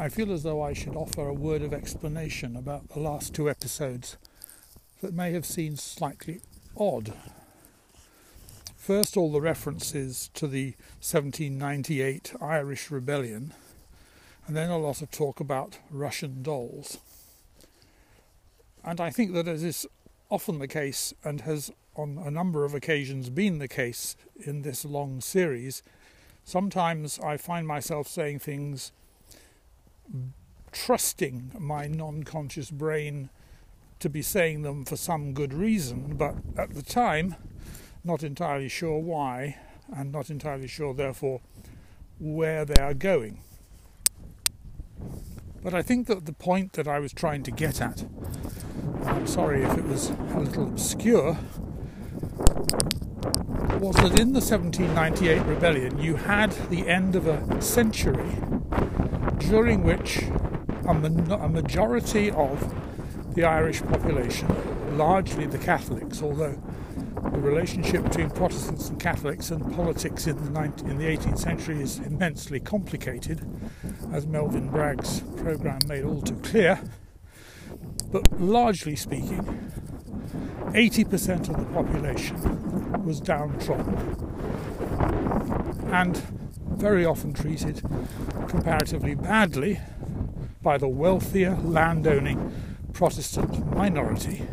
I feel as though I should offer a word of explanation about the last two episodes that may have seemed slightly odd. First, all the references to the 1798 Irish Rebellion, and then a lot of talk about Russian dolls. And I think that as is often the case, and has on a number of occasions been the case in this long series, sometimes I find myself saying things, trusting my non-conscious brain to be saying them for some good reason, but at the time not entirely sure why, and not entirely sure therefore where they are going. But I think that the point that I was trying to get at, I'm sorry if it was a little obscure, was that in the 1798 rebellion you had the end of a century during which a majority of the Irish population, largely the Catholics, although the relationship between Protestants and Catholics and politics in the 18th century is immensely complicated, as Melvyn Bragg's programme made all too clear. But largely speaking, 80% of the population was downtrodden and very often treated comparatively badly by the wealthier, landowning Protestant minority.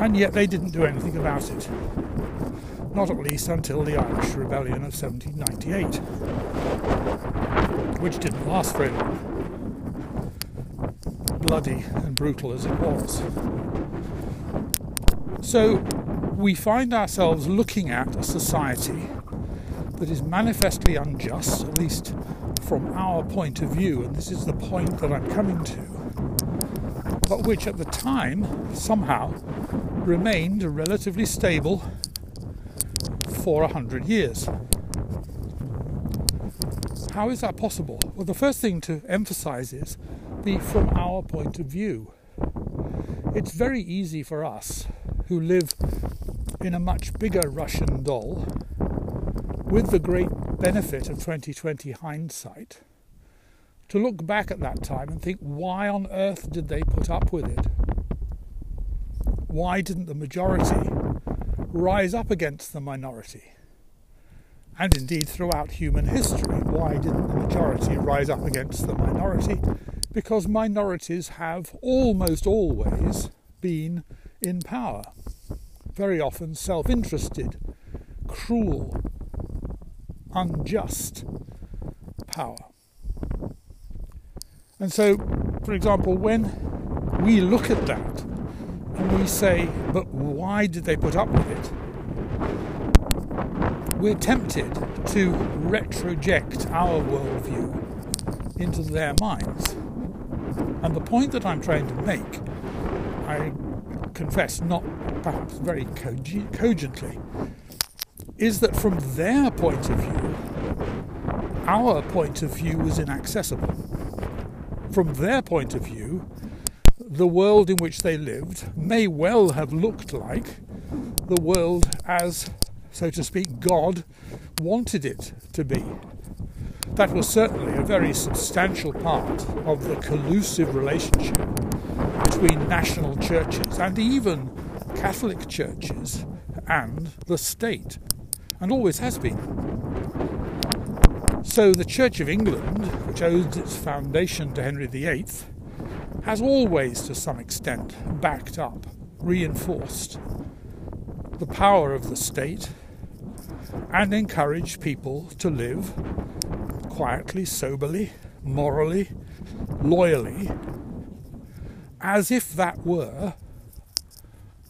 And yet they didn't do anything about it, not at least until the Irish Rebellion of 1798, which didn't last very long, bloody and brutal as it was. So we find ourselves looking at a society that is manifestly unjust, at least from our point of view, and this is the point that I'm coming to, but which at the time somehow remained relatively stable for 100 years. How is that possible? Well, the first thing to emphasize is the from our point of view. It's very easy for us who live in a much bigger Russian doll, with the great benefit of 2020 hindsight, to look back at that time and think, why on earth did they put up with it? Why didn't the majority rise up against the minority? And indeed, throughout human history, why didn't the majority rise up against the minority? Because minorities have almost always been in power, very often self-interested, cruel, unjust power. And so, for example, when we look at that, and we say, but why did they put up with it? We're tempted to retroject our worldview into their minds. And the point that I'm trying to make, I confess not perhaps very cogently, is that from their point of view, our point of view was inaccessible. From their point of view, the world in which they lived may well have looked like the world as, so to speak, God wanted it to be. That was certainly a very substantial part of the collusive relationship between national churches and even Catholic churches and the state, and always has been. So the Church of England, which owes its foundation to Henry VIII, has always, to some extent, backed up, reinforced the power of the state and encouraged people to live quietly, soberly, morally, loyally, as if that were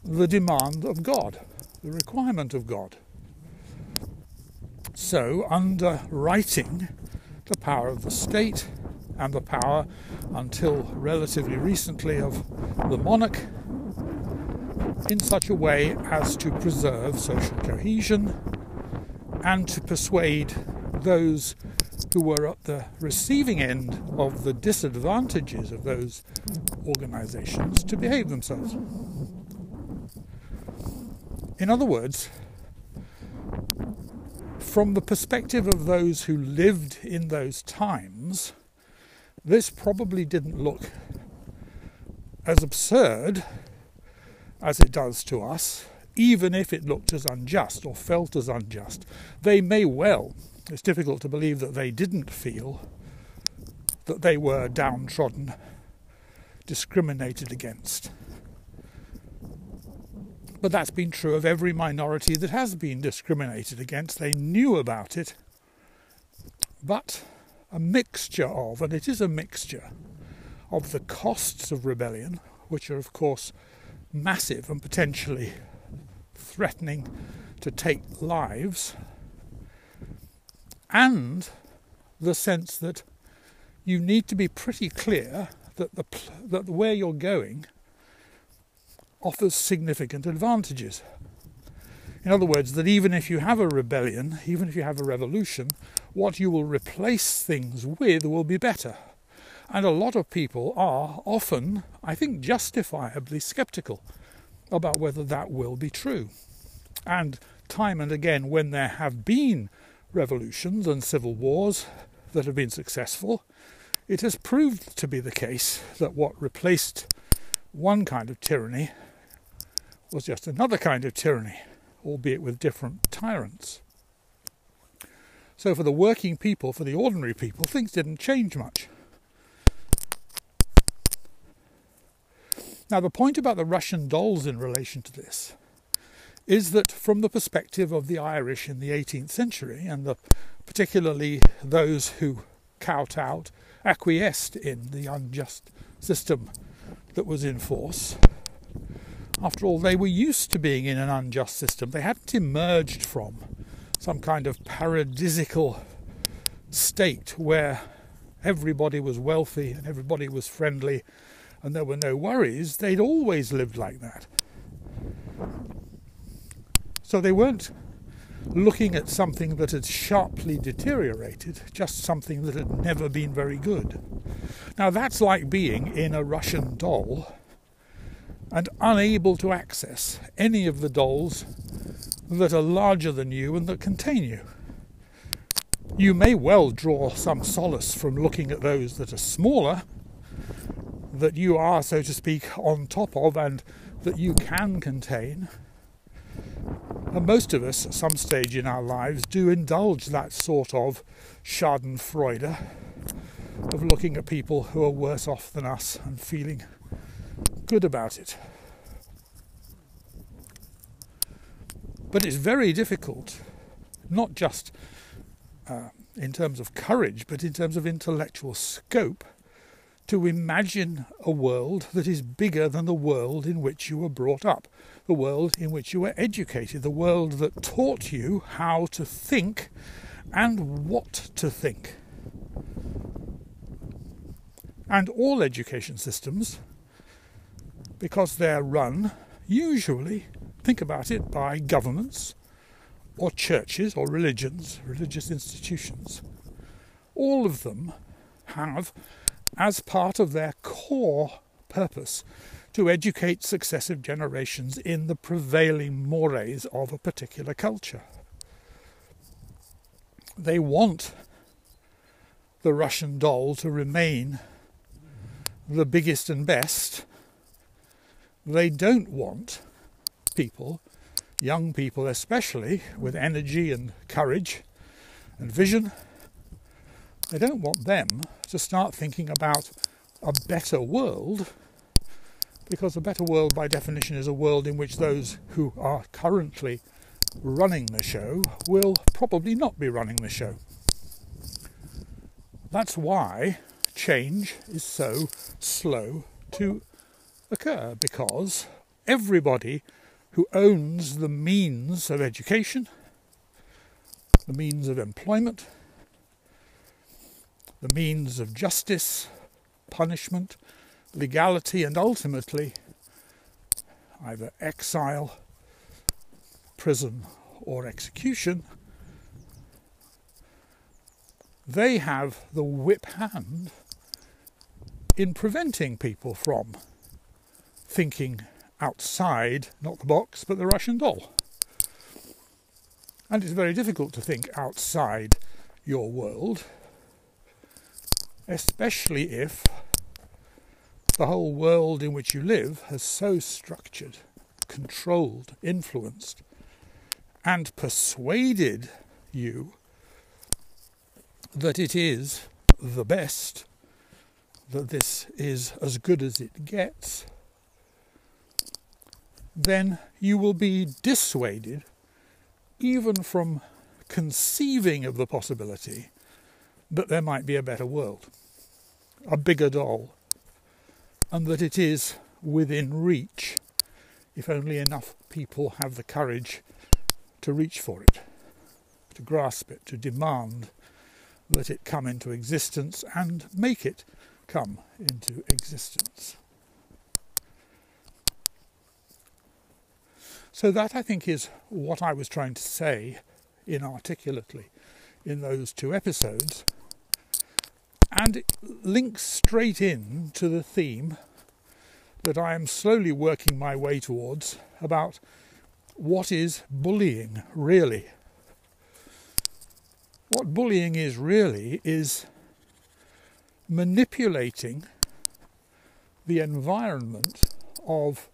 the demand of God, the requirement of God. So, underwriting the power of the state and the power, until relatively recently, of the monarch in such a way as to preserve social cohesion and to persuade those who were at the receiving end of the disadvantages of those organisations to behave themselves. In other words, from the perspective of those who lived in those times, this probably didn't look as absurd as it does to us, even if it looked as unjust or felt as unjust. They may well, it's difficult to believe that they didn't feel that they were downtrodden, discriminated against. But that's been true of every minority that has been discriminated against. They knew about it, but a mixture of, and it is a mixture, of the costs of rebellion, which are of course massive and potentially threatening to take lives, and the sense that you need to be pretty clear that where you're going offers significant advantages. In other words, that even if you have a rebellion, even if you have a revolution, what you will replace things with will be better. And a lot of people are often, I think justifiably, sceptical about whether that will be true. And time and again, when there have been revolutions and civil wars that have been successful, it has proved to be the case that what replaced one kind of tyranny was just another kind of tyranny, albeit with different tyrants. So for the working people, for the ordinary people, things didn't change much. Now, the point about the Russian dolls in relation to this is that from the perspective of the Irish in the 18th century, and particularly those who kowtowed, acquiesced in the unjust system that was in force. After all, they were used to being in an unjust system. They hadn't emerged from some kind of paradisical state where everybody was wealthy and everybody was friendly and there were no worries. They'd always lived like that. So they weren't looking at something that had sharply deteriorated, just something that had never been very good. Now that's like being in a Russian doll and unable to access any of the dolls that are larger than you and that contain you. You may well draw some solace from looking at those that are smaller, that you are, so to speak, on top of and that you can contain. And most of us, at some stage in our lives, do indulge that sort of schadenfreude of looking at people who are worse off than us and feeling good about it. But it's very difficult, not just in terms of courage, but in terms of intellectual scope, to imagine a world that is bigger than the world in which you were brought up, the world in which you were educated, the world that taught you how to think and what to think. And all education systems, because they're run, usually, think about it, by governments or churches or religions, religious institutions, all of them have as part of their core purpose to educate successive generations in the prevailing mores of a particular culture. They want the Russian doll to remain the biggest and best. They don't want people, young people especially, with energy and courage and vision, they don't want them to start thinking about a better world, because a better world by definition is a world in which those who are currently running the show will probably not be running the show. That's why change is so slow to occur, because everybody who owns the means of education, the means of employment, the means of justice, punishment, legality, and ultimately either exile, prison, or execution, they have the whip hand in preventing people from thinking outside, not the box, but the Russian doll. And it's very difficult to think outside your world especially if the whole world in which you live has so structured, controlled, influenced, and persuaded you that it is the best, that this is as good as it gets, then you will be dissuaded even from conceiving of the possibility that there might be a better world, a bigger doll, and that it is within reach if only enough people have the courage to reach for it, to grasp it, to demand that it come into existence and make it come into existence. So that, I think, is what I was trying to say inarticulately in those two episodes, and it links straight in to the theme that I am slowly working my way towards about what is bullying really. What bullying is really is manipulating the environment of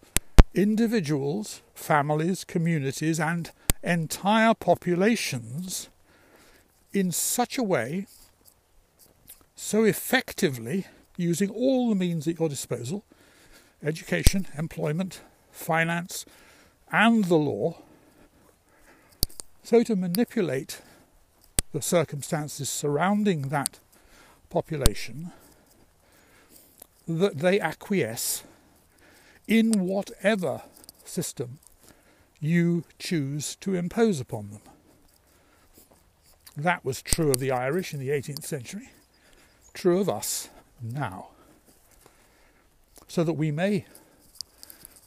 individuals, families, communities, and entire populations in such a way, so effectively, using all the means at your disposal, education, employment, finance, and the law, so to manipulate the circumstances surrounding that population that they acquiesce in whatever system you choose to impose upon them. That was true of the Irish in the 18th century, true of us now. So that we may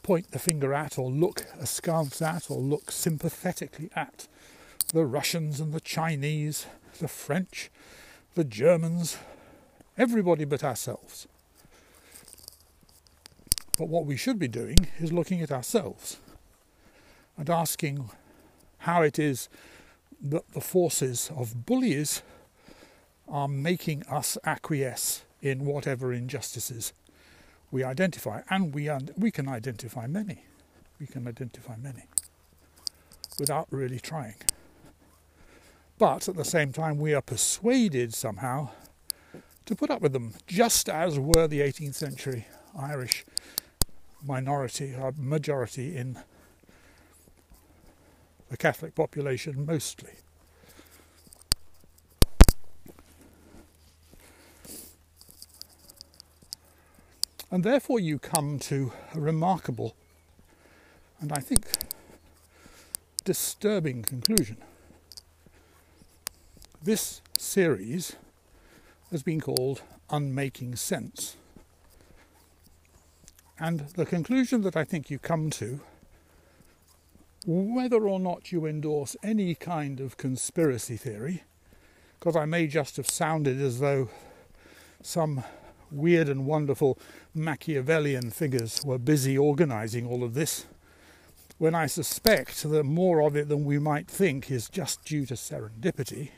point the finger at, or look askance at, or look sympathetically at the Russians and the Chinese, the French, the Germans, everybody but ourselves. But what we should be doing is looking at ourselves and asking how it is that the forces of bullies are making us acquiesce in whatever injustices we identify. And we can identify many. We can identify many without really trying. But at the same time, we are persuaded somehow to put up with them, just as were the 18th century Irish majority in the Catholic population mostly. And therefore you come to a remarkable, and I think disturbing, conclusion. This series has been called Unmaking Sense. And the conclusion that I think you come to, whether or not you endorse any kind of conspiracy theory, because I may just have sounded as though some weird and wonderful Machiavellian figures were busy organising all of this, when I suspect that more of it than we might think is just due to serendipity.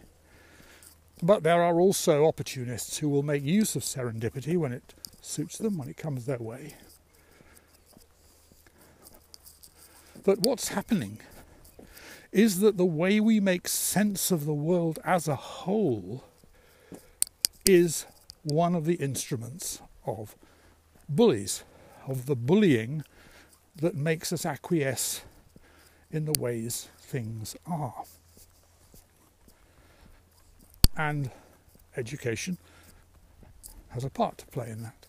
But there are also opportunists who will make use of serendipity when it suits them, when it comes their way. But what's happening is that the way we make sense of the world as a whole is one of the instruments of bullies, of the bullying that makes us acquiesce in the ways things are. And education has a part to play in that.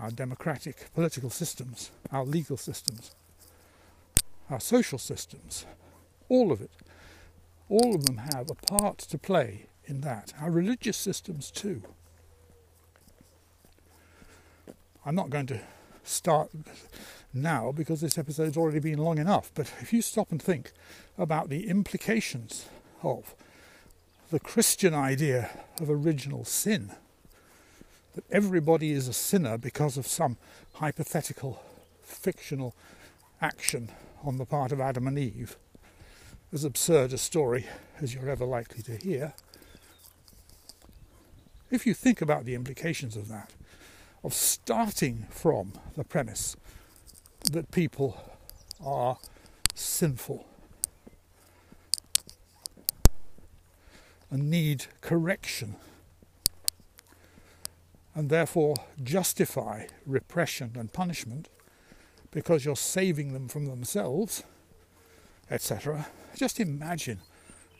Our democratic political systems, our legal systems, our social systems, all of it, all of them have a part to play in that. Our religious systems too. I'm not going to start now because this episode's already been long enough, but if you stop and think about the implications of the Christian idea of original sin, that everybody is a sinner because of some hypothetical, fictional action on the part of Adam and Eve, as absurd a story as you're ever likely to hear, If you think about the implications of that, of starting from the premise that people are sinful and need correction, and therefore justify repression and punishment because you're saving them from themselves, etc. Just imagine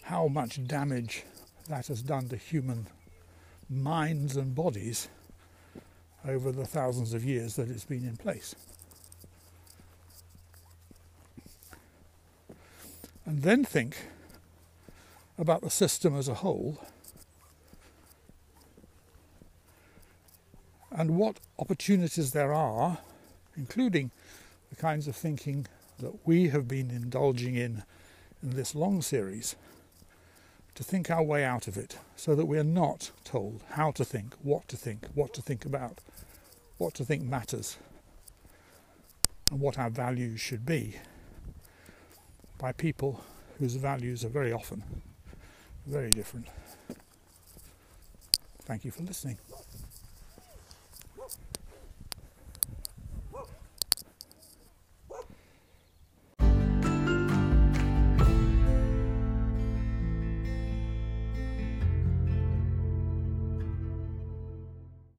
how much damage that has done to human minds and bodies over the thousands of years that it's been in place. And then think about the system as a whole and what opportunities there are, including the kinds of thinking that we have been indulging in this long series, to think our way out of it, so that we are not told how to think, what to think, what to think about, what to think matters, and what our values should be, by people whose values are very often very different. Thank you for listening.